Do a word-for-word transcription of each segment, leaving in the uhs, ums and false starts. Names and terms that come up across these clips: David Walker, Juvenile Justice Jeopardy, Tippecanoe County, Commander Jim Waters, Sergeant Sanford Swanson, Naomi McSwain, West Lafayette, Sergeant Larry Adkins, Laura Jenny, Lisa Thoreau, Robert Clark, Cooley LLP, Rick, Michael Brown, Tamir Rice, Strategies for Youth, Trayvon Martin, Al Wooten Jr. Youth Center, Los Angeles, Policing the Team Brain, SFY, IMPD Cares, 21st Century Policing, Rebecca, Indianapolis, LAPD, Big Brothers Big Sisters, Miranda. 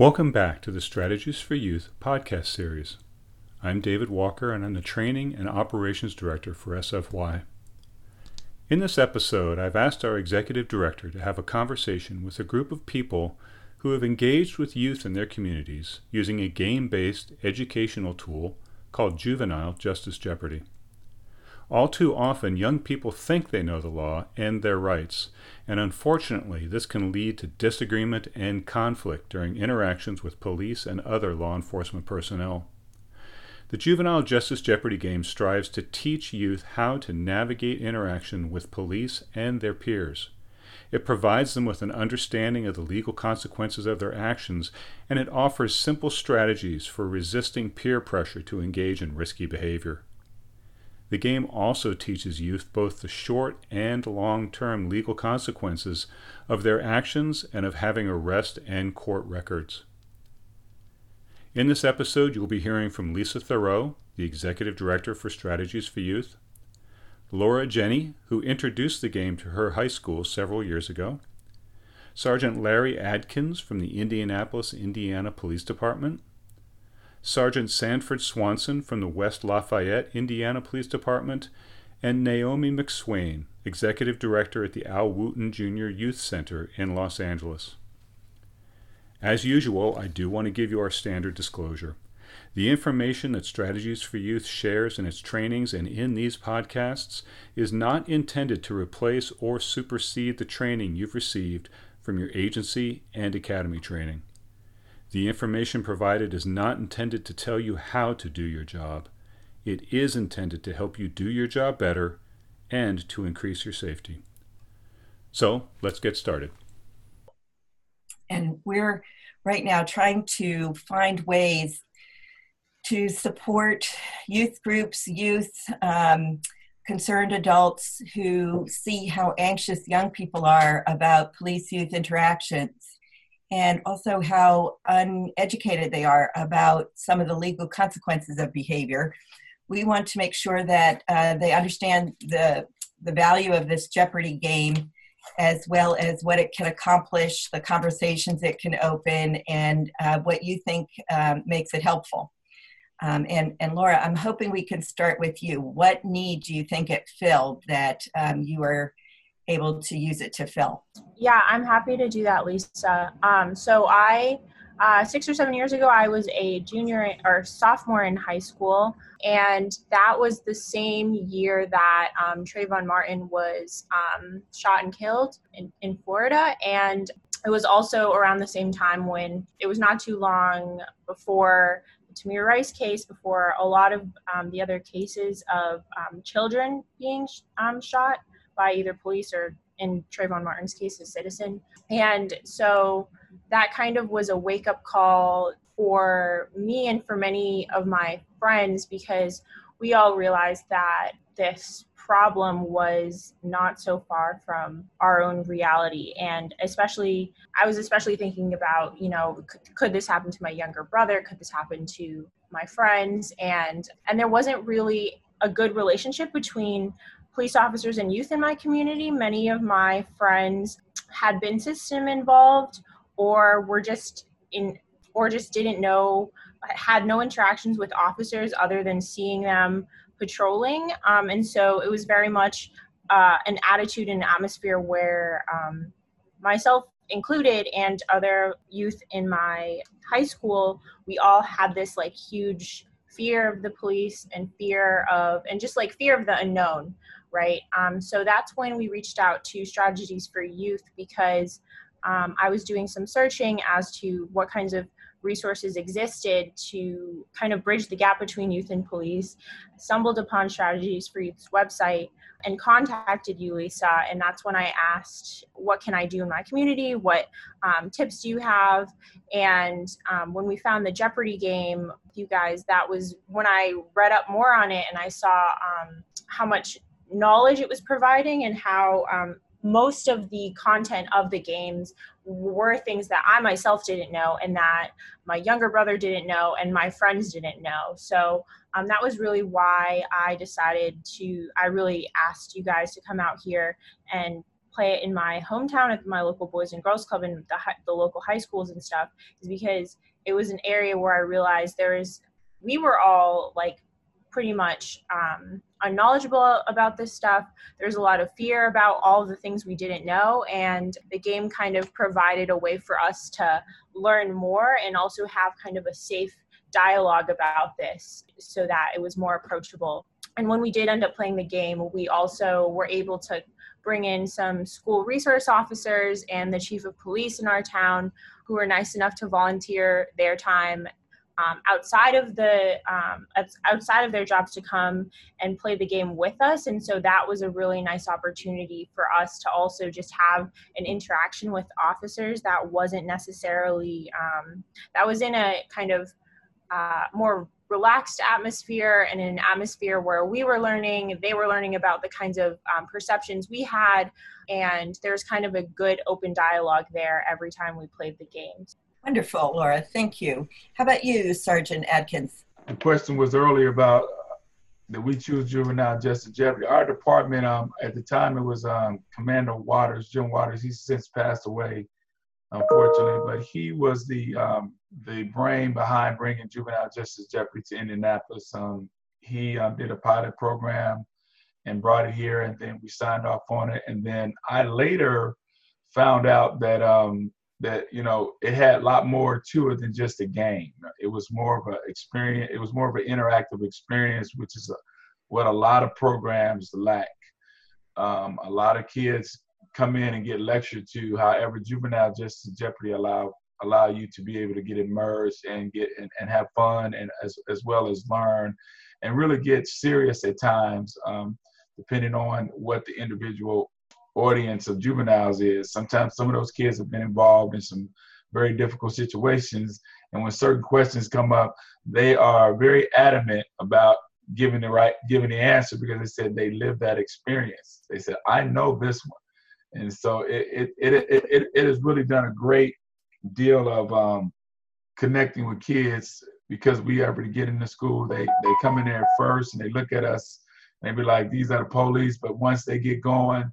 Welcome back to the Strategies for Youth podcast series. I'm David Walker, and I'm the Training and Operations Director for S F Y. In this episode, I've asked our Executive Director to have a conversation with a group of people who have engaged with youth in their communities using a game-based educational tool called Juvenile Justice Jeopardy. All too often, young people think they know the law and their rights, and unfortunately, this can lead to disagreement and conflict during interactions with police and other law enforcement personnel. The Juvenile Justice Jeopardy game strives to teach youth how to navigate interaction with police and their peers. It provides them with an understanding of the legal consequences of their actions, and it offers simple strategies for resisting peer pressure to engage in risky behavior. The game also teaches youth both the short and long-term legal consequences of their actions and of having arrest and court records. In this episode, you'll be hearing from Lisa Thoreau, the Executive Director for Strategies for Youth, Laura Jenny, who introduced the game to her high school several years ago, Sergeant Larry Adkins from the Indianapolis, Indiana Police Department, Sergeant Sanford Swanson from the West Lafayette, Indiana Police Department, and Naomi McSwain, Executive Director at the Al Wooten Junior Youth Center in Los Angeles. As usual, I do want to give you our standard disclosure. The information that Strategies for Youth shares in its trainings and in these podcasts is not intended to replace or supersede the training you've received from your agency and academy training. The information provided is not intended to tell you how to do your job. It is intended to help you do your job better and to increase your safety. So let's get started. And we're right now trying to find ways to support youth groups, youth, um, concerned adults who see how anxious young people are about police-youth interactions, and also how uneducated they are about some of the legal consequences of behavior. We want to make sure that uh, they understand the, the value of this Jeopardy game, as well as what it can accomplish, the conversations it can open, and uh, what you think um, makes it helpful. Um, and, and Laura, I'm hoping we can start with you. What need do you think it filled that um, you were able to use it to fill? Yeah, I'm happy to do that, Lisa. Um, so I, uh, six or seven years ago, I was a junior or sophomore in high school, and that was the same year that um, Trayvon Martin was um, shot and killed in, in Florida, and it was also around the same time when it was not too long before the Tamir Rice case, before a lot of um, the other cases of um, children being um, shot by either police or, in Trayvon Martin's case, a citizen. And so that kind of was a wake-up call for me and for many of my friends, because we all realized that this problem was not so far from our own reality. And especially, I was especially thinking about, you know, could, could this happen to my younger brother? Could this happen to my friends? And and there wasn't really a good relationship between police officers and youth in my community. Many of my friends had been system involved, or were just in, or just didn't know, had no interactions with officers other than seeing them patrolling. Um, and so it was very much uh, an attitude and atmosphere where um, myself included and other youth in my high school, we all had this like huge fear of the police and fear of, and just like fear of the unknown. Right. Um, so that's when we reached out to Strategies for Youth, because um, I was doing some searching as to what kinds of resources existed to kind of bridge the gap between youth and police, stumbled upon Strategies for Youth's website and contacted you, Lisa. And that's when I asked, what can I do in my community? What um, tips do you have? And um, when we found the Jeopardy game, you guys, that was when I read up more on it, and I saw um, how much knowledge it was providing, and how um, most of the content of the games were things that I myself didn't know, and that my younger brother didn't know, and my friends didn't know. So um, that was really why I decided to, I really asked you guys to come out here and play in my hometown at my local Boys and Girls Club and the, the local high schools and stuff is because it was an area where I realized there is, we were all like pretty much um, unknowledgeable about this stuff. There's a lot of fear about all the things we didn't know, and the game kind of provided a way for us to learn more and also have kind of a safe dialogue about this so that it was more approachable. And when we did end up playing the game, we also were able to bring in some school resource officers and the chief of police in our town who were nice enough to volunteer their time um, outside of the um, outside of their jobs to come and play the game with us. And so that was a really nice opportunity for us to also just have an interaction with officers that wasn't necessarily um, that was in a kind of uh, more relaxed atmosphere, and an atmosphere where we were learning, they were learning about the kinds of um, perceptions we had, and there's kind of a good open dialogue there every time we played the games. Wonderful, Laura, thank you. How about you, Sergeant Adkins? The question was earlier about uh, that we choose Juvenile Justice Jeopardy. Our department, um, at the time it was um, Commander Waters, Jim Waters, he's since passed away, unfortunately, but he was the um, the brain behind bringing Juvenile Justice Jeopardy to Indianapolis. Um, he um, did a pilot program and brought it here, and then we signed off on it. And then I later found out that um, that you know it had a lot more to it than just a game. It was more of an experience. It was more of an interactive experience, which is a, what a lot of programs lack. Um, a lot of kids come in and get lectured to. However, Juvenile Justice Jeopardy allow allow you to be able to get immersed and get and, and have fun, and as as well as learn, and really get serious at times, um, depending on what the individual audience of juveniles is. Sometimes some of those kids have been involved in some very difficult situations, and when certain questions come up, they are very adamant about giving the right giving the answer because they said they lived that experience. They said, "I know this one." And so it it, it it it has really done a great deal of um, connecting with kids, because we ever get into school, they they come in there first and they look at us and they be like, "These are the police." But once they get going,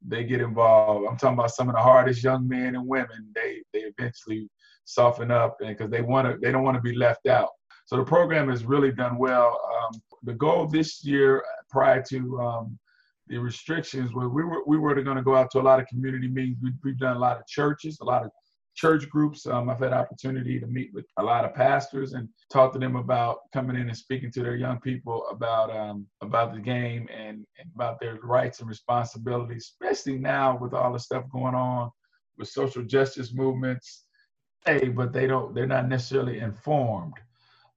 they get involved. I'm talking about some of the hardest young men and women. They they eventually soften up, and because they want to, they don't want to be left out. So the program has really done well. Um, the goal this year, prior to um, the restrictions, where we were we were going to go out to a lot of community meetings. We, we've done a lot of churches, a lot of church groups. Um, I've had opportunity to meet with a lot of pastors and talk to them about coming in and speaking to their young people about um, about the game and, and about their rights and responsibilities, especially now with all the stuff going on with social justice movements. Hey, but they don't they're not necessarily informed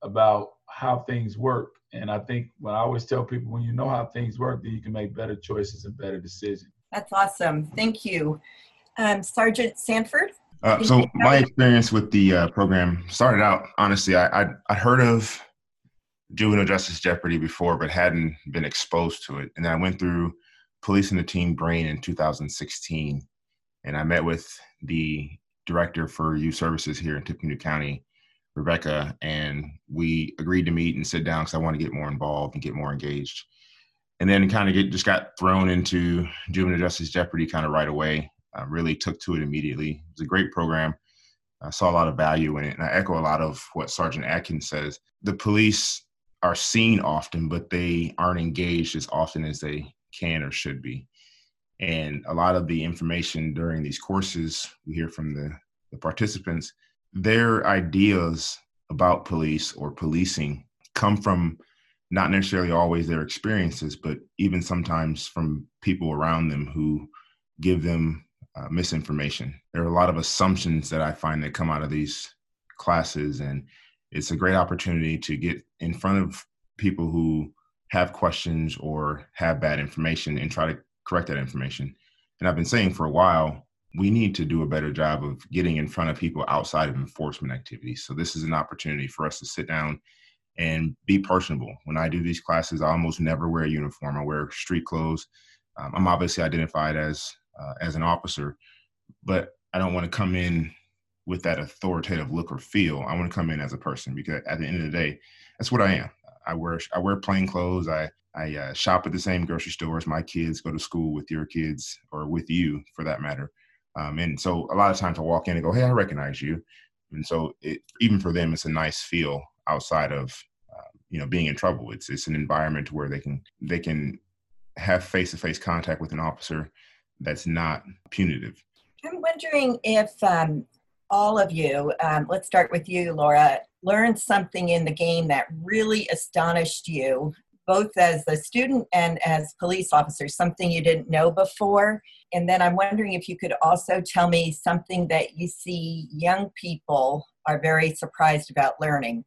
about how things work. And I think what I always tell people, when you know how things work, then you can make better choices and better decisions. That's awesome. Thank you. Um, Sergeant Sanford? Uh, so my experience with the uh, program started out, honestly, I, I I heard of Juvenile Justice Jeopardy before, but hadn't been exposed to it. And I went through Policing the Team Brain in two thousand sixteen, and I met with the director for youth services here in Tippecanoe County, Rebecca, and we agreed to meet and sit down because I want to get more involved and get more engaged. And then kind of get, just got thrown into Juvenile Justice Jeopardy kind of right away. I really took to it immediately. It was a great program. I saw a lot of value in it. And I echo a lot of what Sergeant Adkins says. The police are seen often, but they aren't engaged as often as they can or should be. And a lot of the information during these courses, we hear from the, the participants, their ideas about police or policing come from not necessarily always their experiences, but even sometimes from people around them who give them uh, misinformation. There are a lot of assumptions that I find that come out of these classes, and it's a great opportunity to get in front of people who have questions or have bad information and try to correct that information. And I've been saying for a while, we need to do a better job of getting in front of people outside of enforcement activities. So this is an opportunity for us to sit down and be personable. When I do these classes, I almost never wear a uniform. I wear street clothes. Um, I'm obviously identified as, uh, as an officer, but I don't want to come in with that authoritative look or feel. I want to come in as a person, because at the end of the day, that's what I am. I wear I wear plain clothes. I I uh, shop at the same grocery stores. My kids go to school with your kids, or with you for that matter. Um, and so a lot of times I walk in and go, hey, I recognize you. And so it, even for them, it's a nice feel outside of, uh, you know, being in trouble. It's it's an environment where they can they can have face-to-face contact with an officer that's not punitive. I'm wondering if um, all of you, um, let's start with you, Laura, learned something in the game that really astonished you, both as a student and as police officers, something you didn't know before. And then I'm wondering if you could also tell me something that you see young people are very surprised about learning.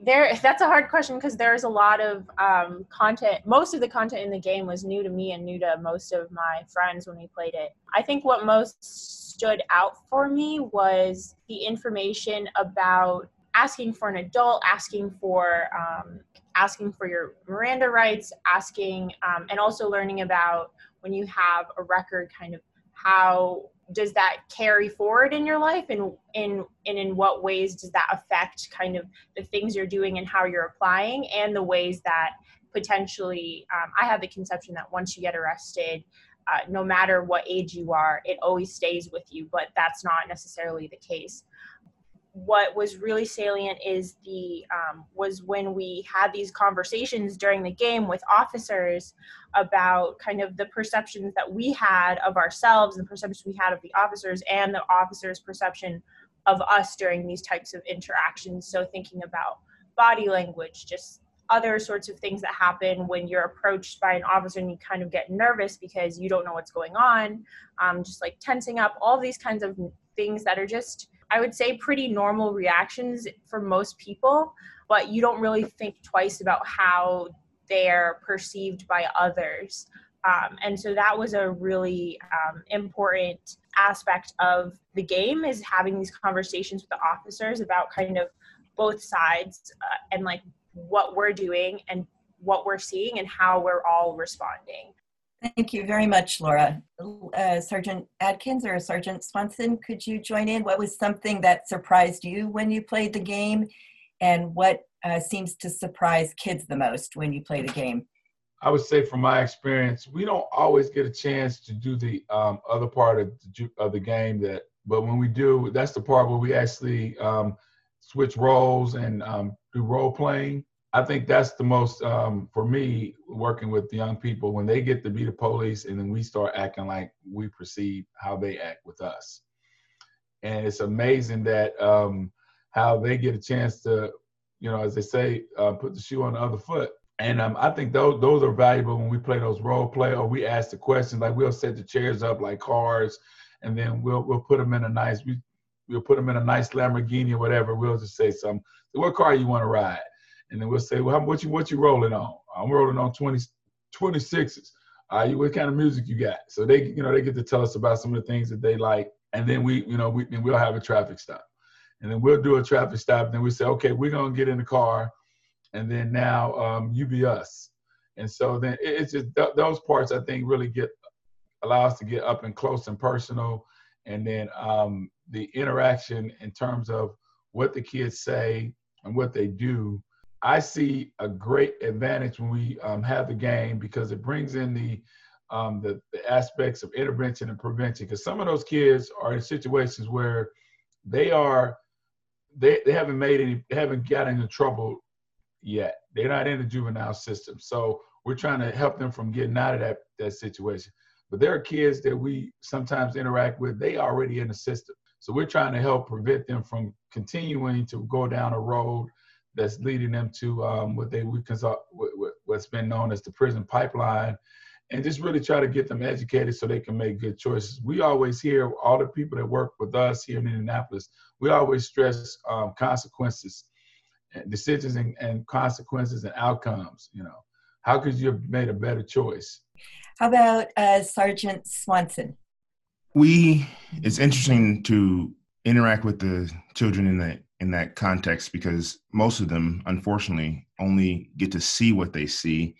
There, that's a hard question because there's a lot of um, content. Most of the content in the game was new to me and new to most of my friends when we played it. I think what most stood out for me was the information about asking for an adult, asking for um, asking for your Miranda rights, asking, um, and also learning about when you have a record, kind of how does that carry forward in your life, and in and in what ways does that affect kind of the things you're doing and how you're applying, and the ways that potentially, um, I have the conception that once you get arrested, uh, no matter what age you are, it always stays with you, but that's not necessarily the case. What was really salient is the um, was when we had these conversations during the game with officers about kind of the perceptions that we had of ourselves and the perceptions we had of the officers, and the officers' perception of us during these types of interactions. So thinking about body language, just other sorts of things that happen when you're approached by an officer and you kind of get nervous because you don't know what's going on, um, just like tensing up, all these kinds of things that are just, I would say, pretty normal reactions for most people, but you don't really think twice about how they're perceived by others. Um, and so that was a really um, important aspect of the game, is having these conversations with the officers about kind of both sides uh, and like what we're doing and what we're seeing and how we're all responding. Thank you very much, Laura. Uh, Sergeant Adkins or Sergeant Swanson, could you join in? What was something that surprised you when you played the game, and what uh, seems to surprise kids the most when you play the game? I would say from my experience, we don't always get a chance to do the um, other part of the, ju- of the game, that, but when we do, that's the part where we actually um, switch roles and um, do role playing. I think that's the most, um, for me, working with young people, when they get to be the police and then we start acting like we perceive how they act with us. And it's amazing that um, how they get a chance to, you know, as they say, uh, put the shoe on the other foot. And um, I think those those are valuable when we play those role play, or we ask the questions, like we'll set the chairs up like cars, and then we'll we'll put them in a nice, we, we'll put them in a nice Lamborghini or whatever. We'll just say something, so what car you want to ride? And then we'll say, well, what you what you rolling on? I'm rolling on twenty, twenty-sixes. Uh, you, what kind of music you got? So they, you know, they get to tell us about some of the things that they like. And then we, you know, we then we'll have a traffic stop. And then we'll do a traffic stop. And then we say, okay, we're gonna get in the car. And then now um, you be us. And so then it, it's just th- those parts I think really get allow us to get up and close and personal. And then um, the interaction in terms of what the kids say and what they do. I see a great advantage when we um, have the game, because it brings in the um, the, the aspects of intervention and prevention. Because some of those kids are in situations where they are they, they haven't made any they haven't gotten into trouble yet. They're not in the juvenile system, so we're trying to help them from getting out of that that situation. But there are kids that we sometimes interact with; they already in the system, so we're trying to help prevent them from continuing to go down a road that's leading them to um, what they we consult, what, what's been known as the prison pipeline, and just really try to get them educated so they can make good choices. We always hear, all the people that work with us here in Indianapolis, we always stress um, consequences, and decisions and, and consequences and outcomes. You know, how could you have made a better choice? How about uh, Sergeant Swanson? We, it's interesting to interact with the children in the in that context, because most of them, unfortunately, only get to see what they see,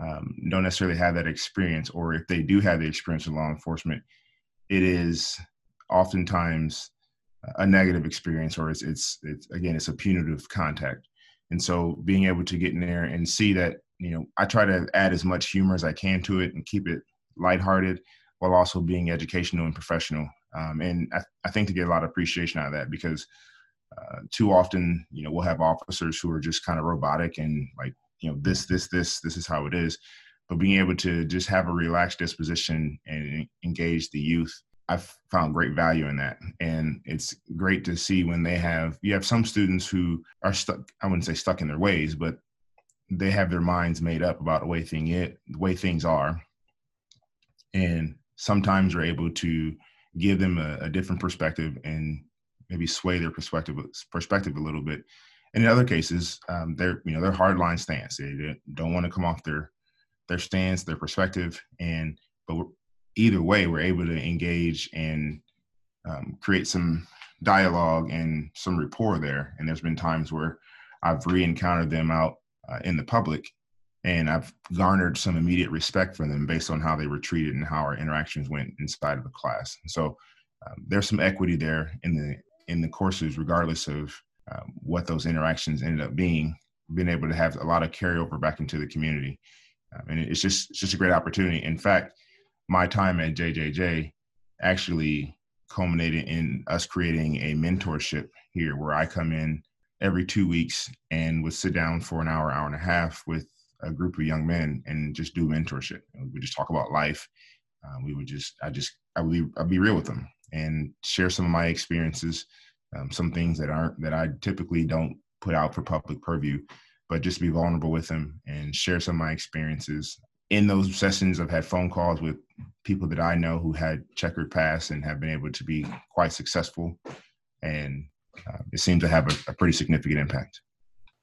um, don't necessarily have that experience, or if they do have the experience with law enforcement, it is oftentimes a negative experience, or it's, it's, it's again, it's a punitive contact. And so being able to get in there and see that, you know, I try to add as much humor as I can to it and keep it lighthearted while also being educational and professional. Um, and I, I think to get a lot of appreciation out of that, because uh, too often, you know, we'll have officers who are just kind of robotic and like, you know, this, this, this, this is how it is. But being able to just have a relaxed disposition and engage the youth, I've found great value in that. And it's great to see when they have, you have some students who are stuck, I wouldn't say stuck in their ways, but they have their minds made up about the way thing it, the way things are. And sometimes we're able to give them a, a different perspective and maybe sway their perspective, perspective a little bit. And in other cases, um, they're, you know, they're hardline stance. They, they don't want to come off their, their stance, their perspective. And, but we're, either way, we're able to engage and um, create some dialogue and some rapport there. And there's been times where I've re-encountered them out uh, in the public, and I've garnered some immediate respect for them based on how they were treated and how our interactions went inside of the class. And so um, there's some equity there in the in the courses, regardless of uh, what those interactions ended up being. Being able to have a lot of carryover back into the community, um, and it's just it's just a great opportunity. In fact, my time at J J J actually culminated in us creating a mentorship here, where I come in every two weeks and would sit down for an hour, hour and a half with a group of young men and just do mentorship. We just talk about life. Uh, we would just, I just, I would, I'd be real with them and share some of my experiences, um, some things that aren't, that I typically don't put out for public purview, but just be vulnerable with them and share some of my experiences. In those sessions, I've had phone calls with people that I know who had checkered past and have been able to be quite successful. And uh, it seems to have a, a pretty significant impact.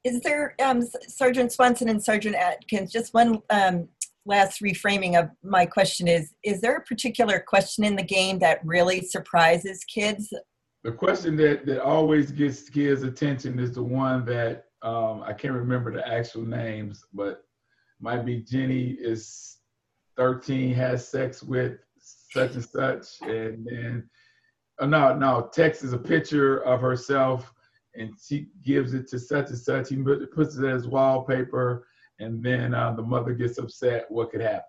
Is there, um, Sergeant Swanson and Sergeant Adkins, just one um, last reframing of my question is, is there a particular question in the game that really surprises kids? The question that, that always gets kids' attention is the one that, um, I can't remember the actual names, but might be Jenny is thirteen, has sex with such and such, and then oh no no text is a picture of herself and she gives it to such and such, he puts it as wallpaper, and then uh, the mother gets upset. What could happen?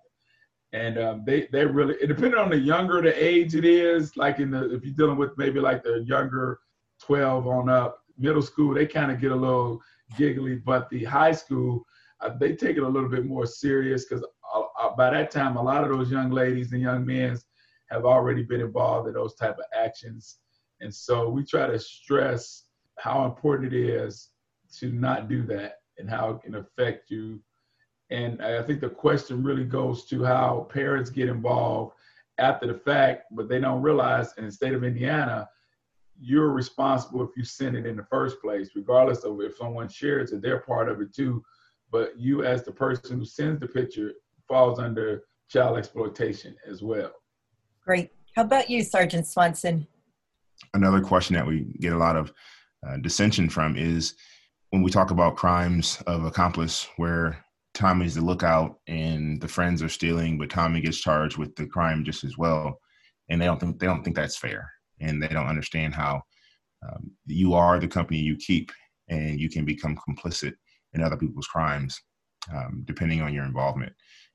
And um, they they really, it depending on the younger the age it is, like in the, if you're dealing with maybe like the younger twelve on up, middle school, they kind of get a little giggly, but the high school, Uh, they take it a little bit more serious, because uh, uh, by that time, a lot of those young ladies and young men have already been involved in those type of actions. And so we try to stress how important it is to not do that and how it can affect you. And I think the question really goes to how parents get involved after the fact, but they don't realize in the state of Indiana, you're responsible if you send it in the first place, regardless of if someone shares it, they're part of it too. But you, as the person who sends the picture, falls under child exploitation as well. Great. How about you, Sergeant Swanson? Another question that we get a lot of uh, dissension from is when we talk about crimes of accomplice, where Tommy's the lookout and the friends are stealing, but Tommy gets charged with the crime just as well, and they don't think they don't think that's fair, and they don't understand how um, you are the company you keep, and you can become complicit in other people's crimes, um, depending on your involvement.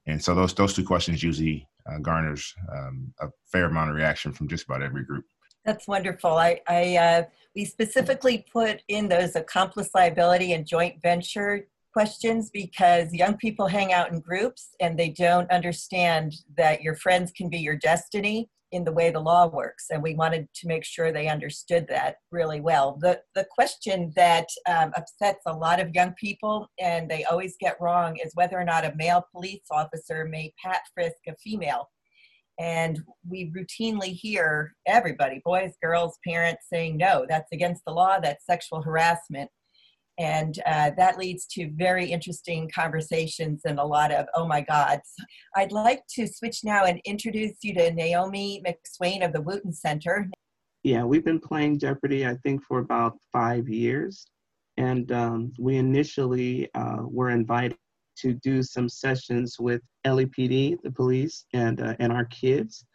And so those those two questions usually uh, garners um, a fair amount of reaction from just about every group. That's wonderful. I, I uh, we specifically put in those accomplice liability and joint venture questions because young people hang out in groups and they don't understand that your friends can be your destiny in the way the law works. And we wanted to make sure they understood that really well. The the question that um, upsets a lot of young people and they always get wrong is whether or not a male police officer may pat frisk a female. And we routinely hear everybody, boys, girls, parents, saying, no, that's against the law, that's sexual harassment. And uh, that leads to very interesting conversations and a lot of, oh my God. I'd like to switch now and introduce you to Naomi McSwain of the Wooten Center. Yeah, we've been playing Jeopardy, I think, for about five years. And um, we initially uh, were invited to do some sessions with L A P D, the police, and, uh, and our kids.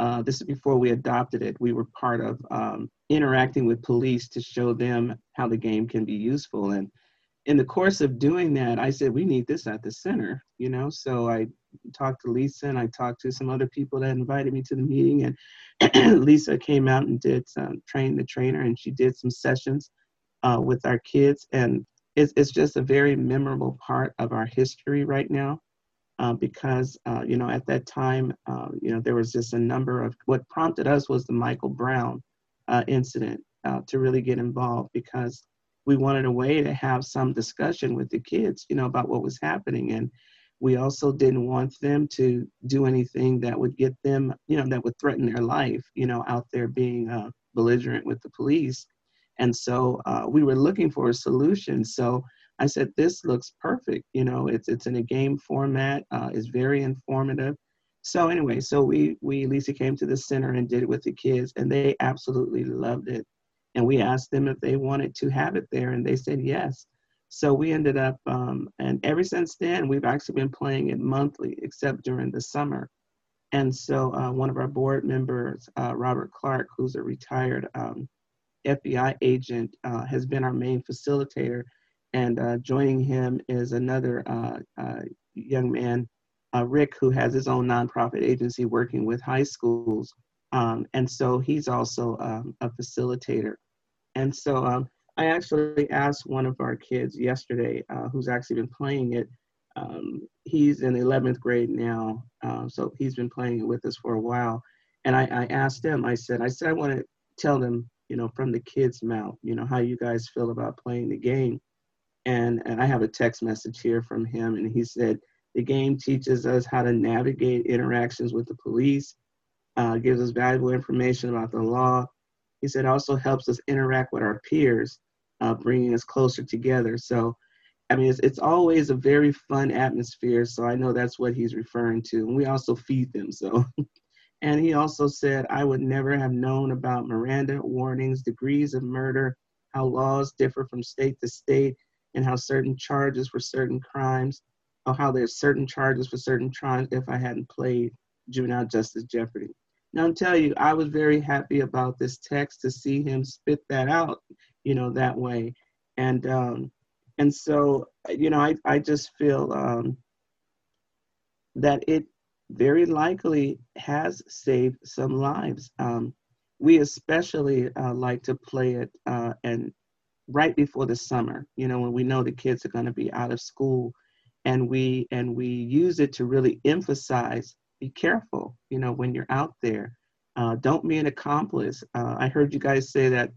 Uh, this is before we adopted it. We were part of um, interacting with police to show them how the game can be useful. And in the course of doing that, I said, we need this at the center, you know? So I talked to Lisa and I talked to some other people that invited me to the meeting, and Lisa came out and did some train the trainer, and she did some sessions uh, with our kids. And it's, it's just a very memorable part of our history right now. Uh, because, uh, you know, at that time, uh, you know, there was just a number of, what prompted us was the Michael Brown uh, incident uh, to really get involved, because we wanted a way to have some discussion with the kids, you know, about what was happening. And we also didn't want them to do anything that would get them, you know, that would threaten their life, you know, out there being uh, belligerent with the police. And so uh, we were looking for a solution. So I said, this looks perfect. You know, it's it's in a game format. Uh, it's very informative. So anyway, so we, we, Lisa came to the center and did it with the kids, and they absolutely loved it. And we asked them if they wanted to have it there, and they said yes. So we ended up, um, and ever since then, we've actually been playing it monthly, except during the summer. And so uh, one of our board members, uh, Robert Clark, who's a retired um, F B I agent, uh, has been our main facilitator. And uh, joining him is another uh, uh, young man, uh, Rick, who has his own nonprofit agency working with high schools. Um, and so he's also um, a facilitator. And so um, I actually asked one of our kids yesterday, uh, who's actually been playing it. Um, he's in eleventh grade now, uh, so he's been playing it with us for a while. And I, I asked him, I said, I said, I want to tell them, you know, from the kids' mouth, you know, how you guys feel about playing the game. And, and I have a text message here from him, and he said, the game teaches us how to navigate interactions with the police, uh, gives us valuable information about the law. He said, also helps us interact with our peers, uh, bringing us closer together. So, I mean, it's, it's always a very fun atmosphere. So I know that's what he's referring to. And we also feed them. So, and he also said, I would never have known about Miranda warnings, degrees of murder, how laws differ from state to state, and how certain charges for certain crimes, or how there's certain charges for certain crimes if I hadn't played Juvenile Justice Jeopardy. Now, I'll tell you, I was very happy about this text to see him spit that out, you know, that way. And um, and so, you know, I, I just feel um, that it very likely has saved some lives. Um, we especially uh, like to play it uh, and right before the summer, you know, when we know the kids are going to be out of school, and we and we use it to really emphasize, be careful, you know, when you're out there, uh, don't be an accomplice. Uh, I heard you guys say that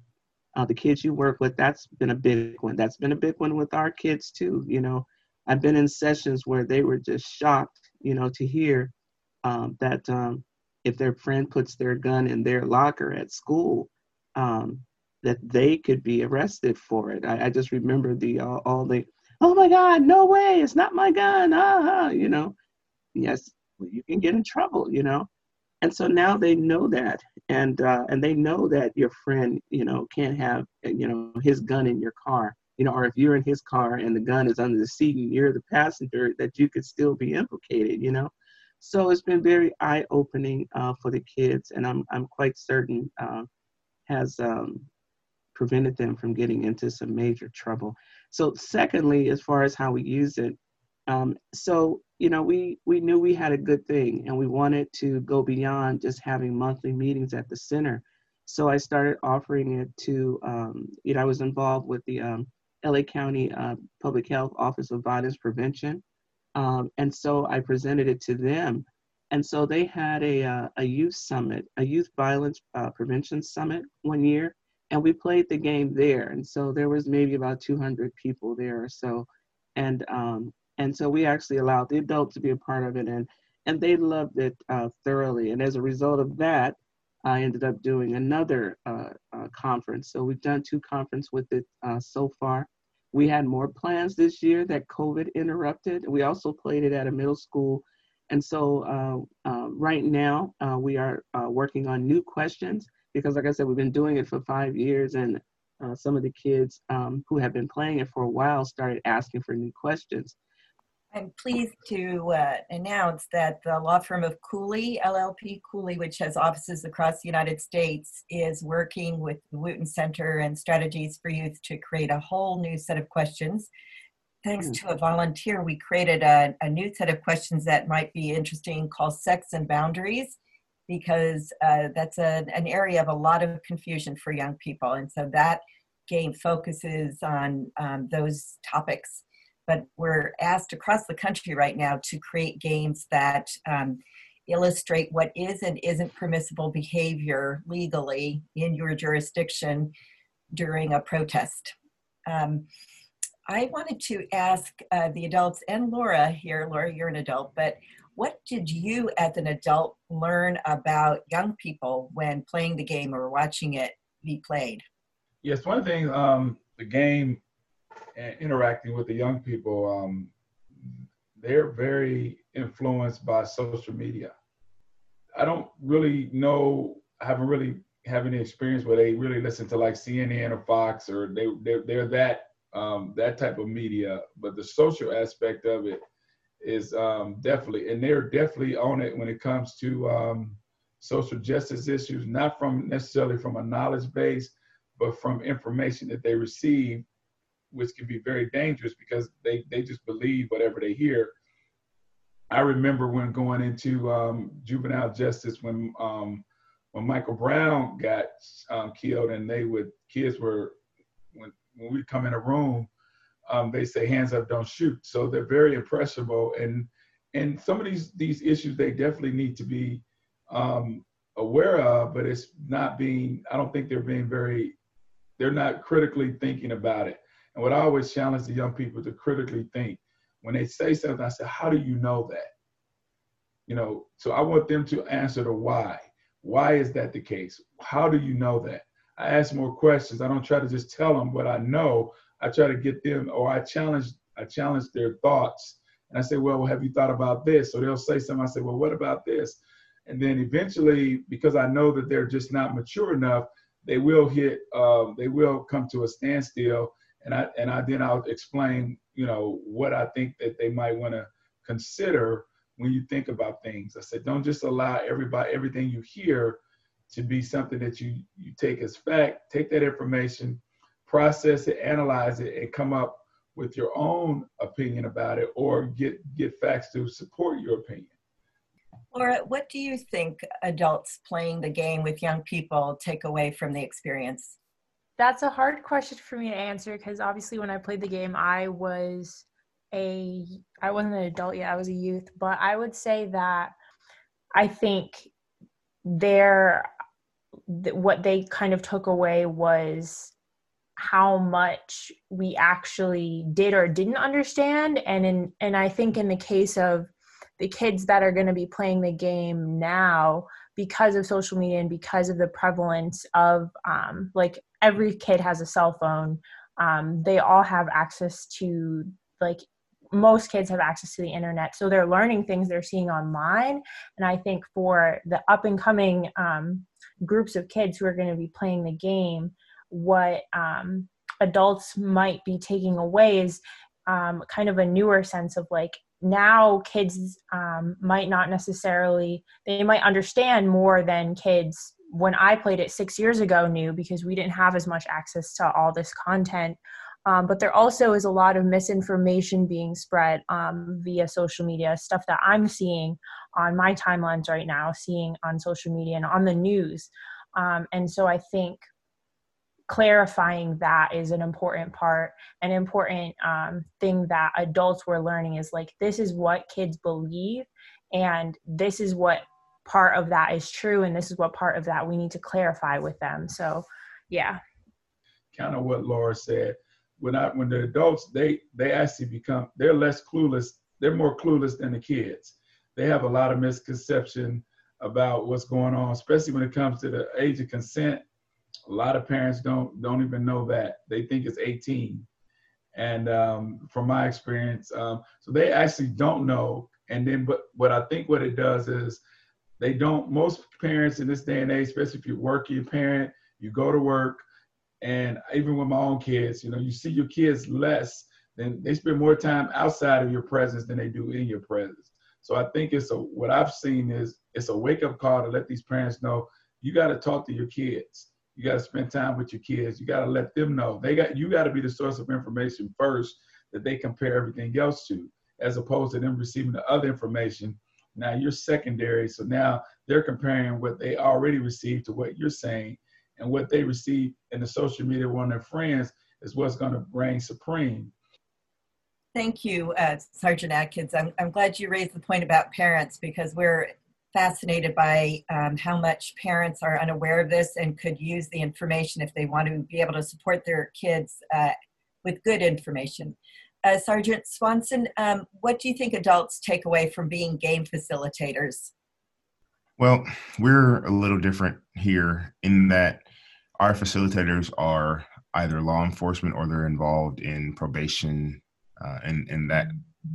uh, the kids you work with, that's been a big one. That's been a big one with our kids too. You know, I've been in sessions where they were just shocked, you know, to hear um, that um, if their friend puts their gun in their locker at school, um, that they could be arrested for it. I, I just remember the uh, all the, oh my God, no way, it's not my gun, ah, you know. Yes, you can get in trouble, you know. And so now they know that, and uh, and they know that your friend, you know, can't have, you know, his gun in your car, you know, or if you're in his car and the gun is under the seat and you're the passenger, that you could still be implicated, you know. So it's been very eye-opening uh, for the kids, and I'm I'm quite certain uh, has. Um, prevented them from getting into some major trouble. So secondly, as far as how we use it, um, so, you know, we, we knew we had a good thing, and we wanted to go beyond just having monthly meetings at the center. So I started offering it to, um, you know, I was involved with the um, L A County uh, Public Health Office of Violence Prevention. Um, and so I presented it to them. And so they had a, uh, a youth summit, a youth violence uh, prevention summit one year. And we played the game there. And so there was maybe about two hundred people there or so. And um, and so we actually allowed the adults to be a part of it. And, and they loved it uh, thoroughly. And as a result of that, I ended up doing another uh, uh, conference. So we've done two conferences with it uh, so far. We had more plans this year that COVID interrupted. We also played it at a middle school. And so uh, uh, right now uh, we are uh, working on new questions, because like I said, we've been doing it for five years, and uh, some of the kids um, who have been playing it for a while started asking for new questions. I'm pleased to uh, announce that the law firm of Cooley, L L P Cooley, which has offices across the United States, is working with the Wooten Center and Strategies for Youth to create a whole new set of questions. Thanks to a volunteer, we created a, a new set of questions that might be interesting called Sex and Boundaries, because uh, that's a, an area of a lot of confusion for young people. And so that game focuses on um, those topics. But we're asked across the country right now to create games that um, illustrate what is and isn't permissible behavior legally in your jurisdiction during a protest. Um, I wanted to ask uh, the adults and Laura here. Laura, you're an adult, but what did you as an adult learn about young people when playing the game or watching it be played? Yes, one thing, um, the game and interacting with the young people, um, they're very influenced by social media. I don't really know, I haven't really have any experience where they really listen to like C N N or Fox, or they, they're, they're that um, that type of media, but the social aspect of it is um, definitely, and they're definitely on it when it comes to um, social justice issues, not from necessarily from a knowledge base, but from information that they receive, which can be very dangerous because they, they just believe whatever they hear. I remember when going into um, juvenile justice, when um, when Michael Brown got um, killed, and they would, kids were, when, when we come in a room, um, they say, hands up, don't shoot. So they're very impressionable. And and some of these, these issues, they definitely need to be um, aware of, but it's not being, I don't think they're being very, they're not critically thinking about it. And what I always challenge the young people to critically think. When they say something, I say, how do you know that? You know, so I want them to answer the why. Why is that the case? How do you know that? I ask more questions. I don't try to just tell them what I know. I try to get them, or I challenge, I challenge their thoughts. And I say, well, have you thought about this? So they'll say something. I say, well, what about this? And then eventually, because I know that they're just not mature enough, they will hit, um, they will come to a standstill. And I and I then I'll explain, you know, what I think that they might want to consider when you think about things. I said, don't just allow everybody, everything you hear to be something that you, you take as fact. Take that information, process it, analyze it, and come up with your own opinion about it, or get, get facts to support your opinion. Laura, what do you think adults playing the game with young people take away from the experience? That's a hard question for me to answer, because obviously when I played the game, I was a, I wasn't an adult yet, I was a youth, but I would say that I think their, th- what they kind of took away was how much we actually did or didn't understand. And in, and I think in the case of the kids that are going to be playing the game now, because of social media and because of the prevalence of um, like every kid has a cell phone, um, they all have access to, like most kids have access to the internet. So they're learning things they're seeing online. And I think for the up and coming um, groups of kids who are going to be playing the game, what um, adults might be taking away is um, kind of a newer sense of like, now kids um, might not necessarily, they might understand more than kids when I played it six years ago knew, because we didn't have as much access to all this content. Um, but there also is a lot of misinformation being spread um, via social media, stuff that I'm seeing on my timelines right now, seeing on social media and on the news. Um, and so I think clarifying that is an important part, an important um, thing that adults were learning is like, this is what kids believe, and this is what part of that is true, and this is what part of that we need to clarify with them. So, yeah. Kind of what Laura said. When I, when the adults, they they actually become, they're less clueless, they're more clueless than the kids. They have a lot of misconception about what's going on, especially when it comes to the age of consent. A lot of parents don't don't even know that. They think it's eighteen. And um, from my experience, um, so they actually don't know. And then but what I think what it does is they don't, most parents in this day and age, especially if you're working, parent, you go to work, and even with my own kids, you know, you see your kids less then they spend more time outside of your presence than they do in your presence. So I think it's a, what I've seen is it's a wake up call to let these parents know, you got to talk to your kids. You got to spend time with your kids. You got to let them know they got, you got to be the source of information first that they compare everything else to, as opposed to them receiving the other information. Now you're secondary. So now they're comparing what they already received to what you're saying, and what they receive in the social media or on their friends is what's going to reign supreme. Thank you, uh, Sergeant Adkins. I'm, I'm glad you raised the point about parents, because we're fascinated by um, how much parents are unaware of this and could use the information if they want to be able to support their kids uh, with good information. Uh, Sergeant Swanson, um, what do you think adults take away from being game facilitators? Well, we're a little different here in that our facilitators are either law enforcement or they're involved in probation uh, and, and that.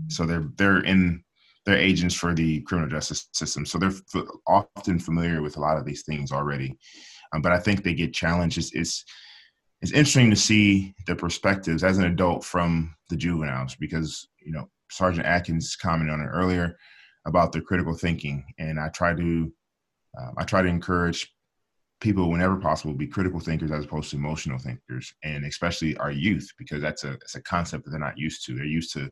So they're, they're, in, they're agents for the criminal justice system. So they're f often familiar with a lot of these things already. Um, but I think they get challenged. It's, it's, it's interesting to see the perspectives as an adult from the juveniles, because, you know, Sergeant Adkins commented on it earlier about the critical thinking. And I try to, um, I try to encourage people whenever possible, be critical thinkers as opposed to emotional thinkers, and especially our youth, because that's a, it's a concept that they're not used to. They're used to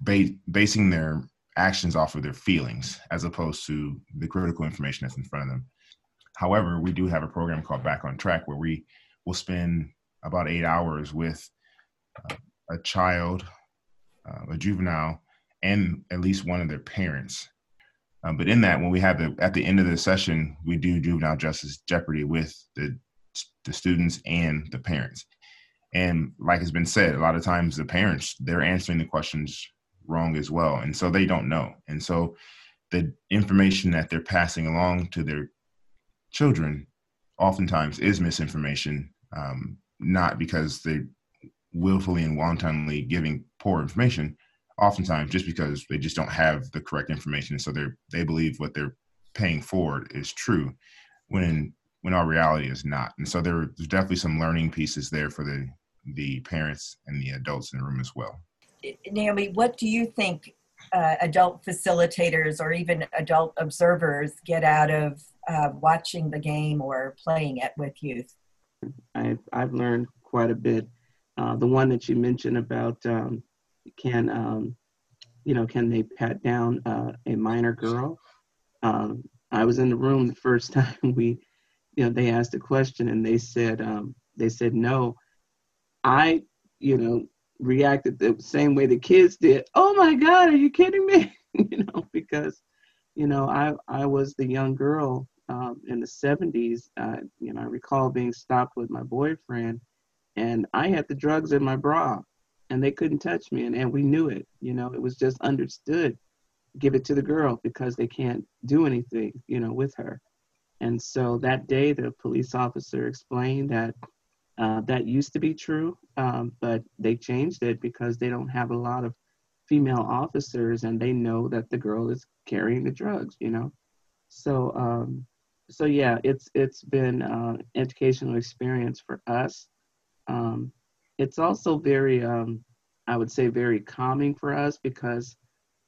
ba basing their actions off of their feelings as opposed to the critical information that's in front of them. However, we do have a program called Back on Track, where we will spend about eight hours with uh, a child, uh, a juvenile, and at least one of their parents. Um, but in that, when we have the, at the end of the session, we do Juvenile Justice Jeopardy with the, the students and the parents. And like has been said, a lot of times the parents, they're answering the questions wrong as well. And so they don't know. And so the information that they're passing along to their children oftentimes is misinformation, um, not because they're willfully and wantonly giving poor information, oftentimes just because they just don't have the correct information. So they they believe what they're paying forward is true when, in, when our reality is not. And so there, there's definitely some learning pieces there for the, the parents and the adults in the room as well. Naomi, what do you think uh, adult facilitators or even adult observers get out of uh, watching the game or playing it with youth? I've, I've learned quite a bit. Uh, the one that you mentioned about um, Can, um, you know, can they pat down uh, a minor girl? Um, I was in the room the first time we, you know, they asked a question and they said, um, they said no. I, you know, reacted the same way the kids did. Oh my God, are you kidding me? You know, because, you know, I, I was the young girl um, in the seventies. Uh, you know, I recall being stopped with my boyfriend and I had the drugs in my bra. And they couldn't touch me, and, and we knew it. You know, it was just understood. Give it to the girl because they can't do anything, you know, with her. And so that day, the police officer explained that uh, that used to be true, um, but they changed it because they don't have a lot of female officers, and they know that the girl is carrying the drugs. You know, so um, so yeah, it's it's been uh, an educational experience for us. Um, It's also very, um, I would say, very calming for us because,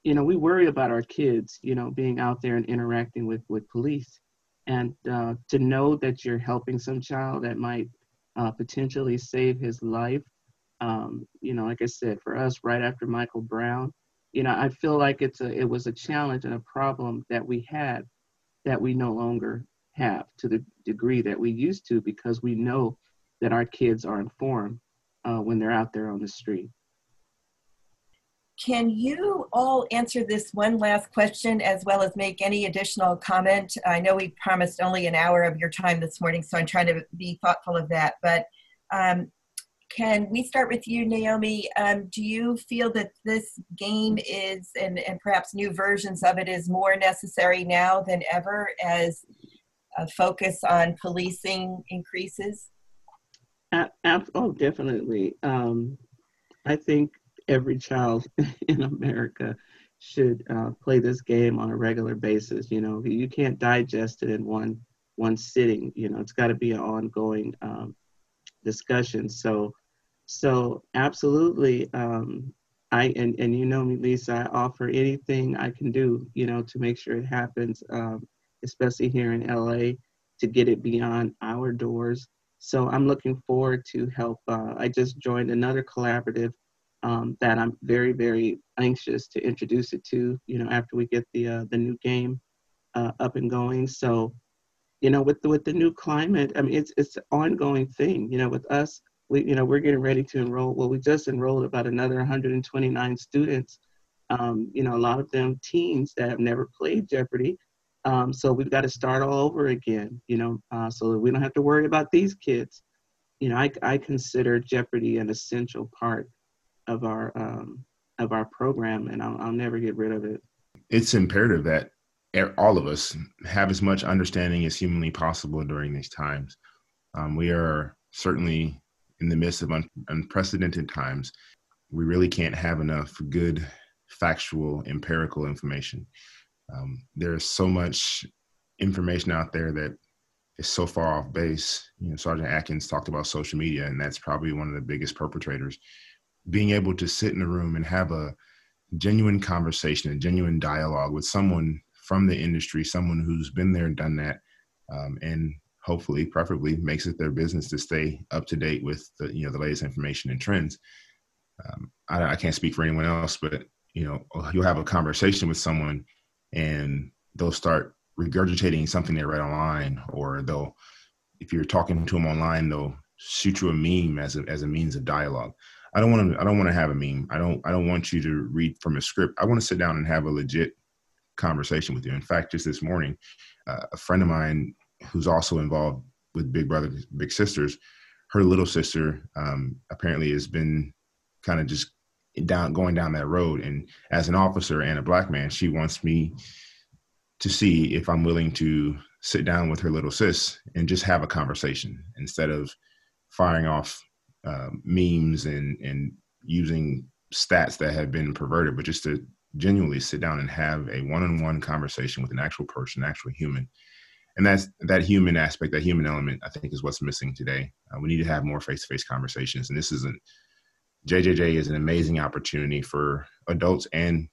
you know, we worry about our kids, you know, being out there and interacting with, with police. And uh, to know that you're helping some child that might uh, potentially save his life, um, you know, like I said, for us, right after Michael Brown, you know, I feel like it's a, it was a challenge and a problem that we had that we no longer have to the degree that we used to because we know that our kids are informed. Uh, when they're out there on the street. Can you all answer this one last question as well as make any additional comment? I know we promised only an hour of your time this morning, so I'm trying to be thoughtful of that, but um, can we start with you, Naomi? Um, do you feel that this game is, and, and perhaps new versions of it, is more necessary now than ever as a focus on policing increases? Oh, definitely. Um, I think every child in America should uh, play this game on a regular basis. You know, you can't digest it in one one sitting. You know, it's got to be an ongoing um, discussion. So So absolutely, um, I and, and you know me, Lisa, I offer anything I can do, you know, to make sure it happens, um, especially here in L A, to get it beyond our doors. So I'm looking forward to help. Uh, I just joined another collaborative um, that I'm very, very anxious to introduce it to, you know, after we get the, uh, the new game uh, up and going. So, you know, with the, with the new climate, I mean, it's, it's an ongoing thing, you know, with us. We, you know, we're getting ready to enroll. Well, we just enrolled about another one hundred twenty-nine students, um, you know, a lot of them teens that have never played Jeopardy. Um, so we've got to start all over again, you know, uh, so that we don't have to worry about these kids. You know, I, I consider Jeopardy an essential part of our, um, of our program, and I'll, I'll never get rid of it. It's imperative that all of us have as much understanding as humanly possible during these times. Um, we are certainly in the midst of un unprecedented times. We really can't have enough good, factual, empirical information. Um, there is so much information out there that is so far off base. You know, Sergeant Adkins talked about social media, and that's probably one of the biggest perpetrators. Being able to sit in a room and have a genuine conversation, a genuine dialogue with someone from the industry, someone who's been there and done that, um, and hopefully, preferably, makes it their business to stay up to date with the, you know, the latest information and trends. Um, I, I can't speak for anyone else, but you know, you'll have a conversation with someone, and they'll start regurgitating something they read online, or they'll, if you're talking to them online, they'll shoot you a meme as a, as a means of dialogue. I don't want to, I don't want to have a meme. I don't, I don't want you to read from a script. I want to sit down and have a legit conversation with you. In fact, just this morning, uh, a friend of mine who's also involved with Big Brothers Big Sisters, her little sister um, apparently has been kind of just down, going down that road. And as an officer and a black man, she wants me to see if I'm willing to sit down with her little sis and just have a conversation instead of firing off uh, memes and, and using stats that have been perverted, but just to genuinely sit down and have a one-on-one conversation with an actual person, an actual human. And that's, that human aspect, that human element, I think is what's missing today. Uh, we need to have more face-to-face conversations. And this isn't, J J J is an amazing opportunity for adults and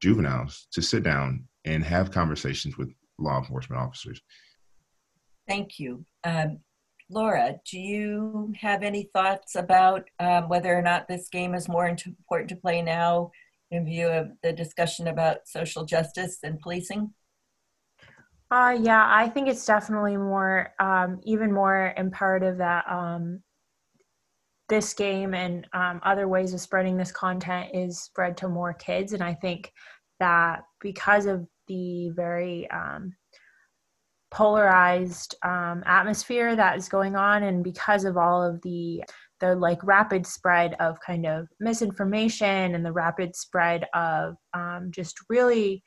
juveniles to sit down and have conversations with law enforcement officers. Thank you. Um, Laura, do you have any thoughts about um, whether or not this game is more important to play now in view of the discussion about social justice and policing? Uh, yeah, I think it's definitely more, um, even more imperative that um, this game and um, other ways of spreading this content is spread to more kids. And I think that because of the very um, polarized um, atmosphere that is going on, and because of all of the, the like rapid spread of kind of misinformation and the rapid spread of um, just really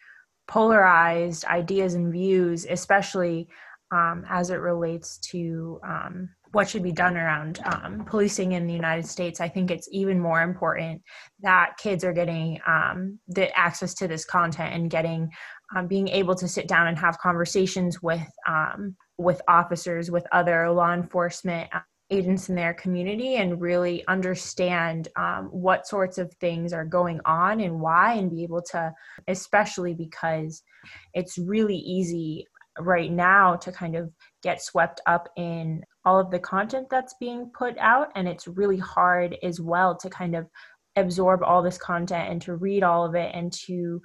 polarized ideas and views, especially um, as it relates to um, what should be done around um, policing in the United States, I think it's even more important that kids are getting um, the access to this content and getting, um, being able to sit down and have conversations with, um, with officers, with other law enforcement agents in their community, and really understand um, what sorts of things are going on and why, and be able to, especially because it's really easy right now to kind of get swept up in all of the content that's being put out. And it's really hard as well to kind of absorb all this content and to read all of it and to,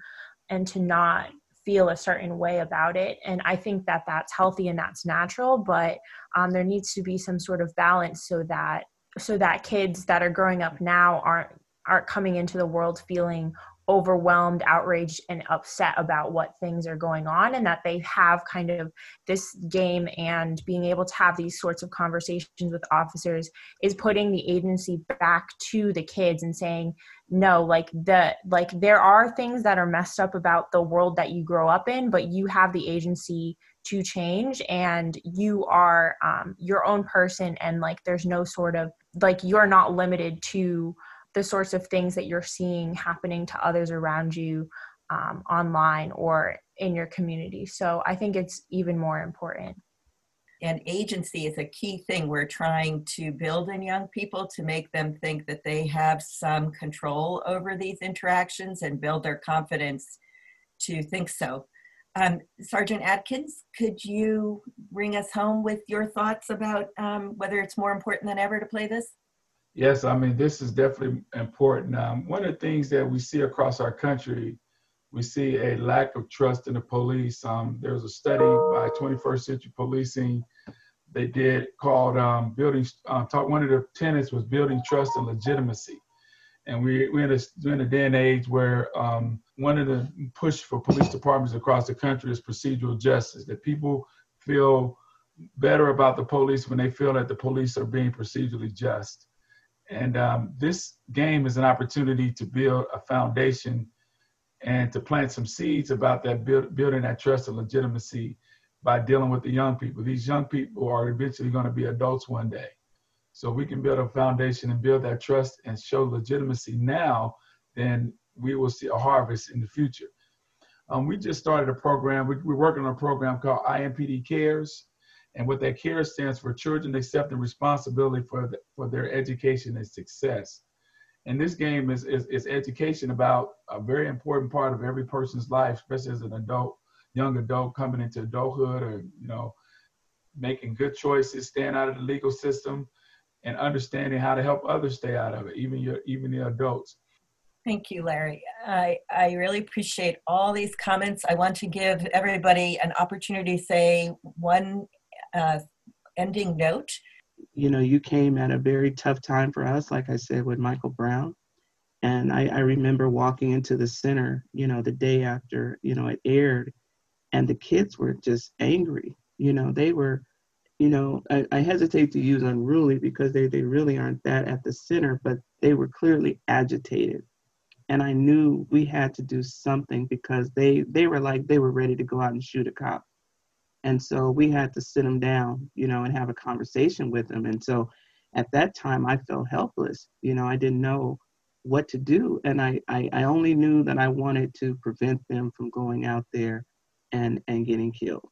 and to not feel a certain way about it. And I think that that's healthy and that's natural, but um, there needs to be some sort of balance so that, so that kids that are growing up now aren't, aren't coming into the world feeling overwhelmed, outraged, and upset about what things are going on, and that they have kind of this game and being able to have these sorts of conversations with officers is putting the agency back to the kids and saying, no, like the, like there are things that are messed up about the world that you grow up in, but you have the agency to change, and you are um, your own person. And like, there's no sort of like, you're not limited to the sorts of things that you're seeing happening to others around you um, online or in your community. So I think it's even more important. And agency is a key thing we're trying to build in young people, to make them think that they have some control over these interactions and build their confidence to think so. Um, Sergeant Adkins, could you bring us home with your thoughts about um, whether it's more important than ever to play this? Yes, I mean, this is definitely important. Um, one of the things that we see across our country, we see a lack of trust in the police. Um, there was a study by twenty-first century Policing they did called um, Building, uh, talk, one of the tenets was building trust and legitimacy. And we, we're, in a, we're in a day and age where um, one of the push for police departments across the country is procedural justice, that people feel better about the police when they feel that the police are being procedurally just. And um, this game is an opportunity to build a foundation and to plant some seeds about that build, building that trust and legitimacy by dealing with the young people. These young people are eventually going to be adults one day. So we can build a foundation and build that trust and show legitimacy now, then we will see a harvest in the future. Um, we just started a program. We, we're working on a program called I M P D Cares. And what that care stands for, Children Accepting Responsibility for, the, for their Education and Success. And this game is, is, is education about a very important part of every person's life, especially as an adult, young adult coming into adulthood, or, you know, making good choices, staying out of the legal system, and understanding how to help others stay out of it, even your, even the adults. Thank you, Larry. I, I really appreciate all these comments. I want to give everybody an opportunity to say one uh, ending note. You know, you came at a very tough time for us, like I said, with Michael Brown. And I, I remember walking into the center, you know, the day after, you know, it aired, and the kids were just angry. You know, they were, you know, I, I hesitate to use unruly because they, they really aren't that at the center, but they were clearly agitated. And I knew we had to do something because they, they were like, they were ready to go out and shoot a cop. And so we had to sit them down, you know, and have a conversation with them. And so at that time, I felt helpless. You know, I didn't know what to do. And I, I, I only knew that I wanted to prevent them from going out there and, and getting killed.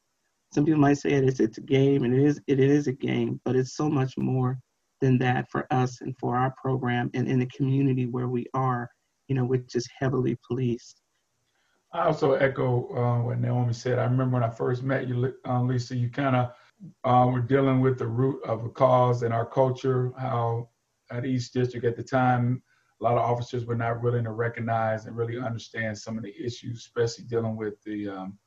Some people might say it's, it's a game, and it is, it is a game, but it's so much more than that for us and for our program and in the community where we are, you know, which is heavily policed. I also echo uh, what Naomi said. I remember when I first met you, uh, Lisa, you kind of uh, were dealing with the root of a cause in our culture, how at each district at the time, a lot of officers were not willing to recognize and really understand some of the issues, especially dealing with the, um,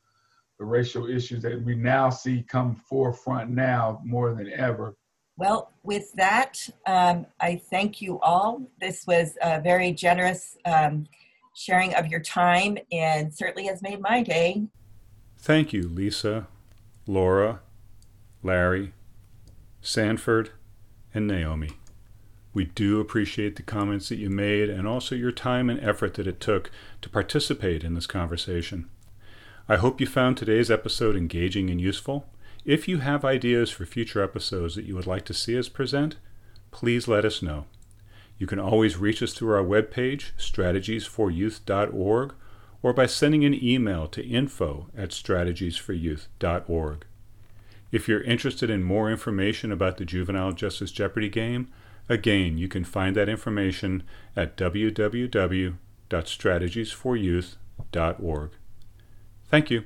the racial issues that we now see come forefront now more than ever. Well, with that, um, I thank you all. This was a very generous um sharing of your time, and certainly has made my day. Thank you, Lisa, Laura, Larry, Sanford, and Naomi. We do appreciate the comments that you made and also your time and effort that it took to participate in this conversation. I hope you found today's episode engaging and useful. If you have ideas for future episodes that you would like to see us present, please let us know. You can always reach us through our webpage, strategies for youth dot org, or by sending an email to info at strategies for youth dot org. If you're interested in more information about the Juvenile Justice Jeopardy game, again, you can find that information at w w w dot strategies for youth dot org. Thank you.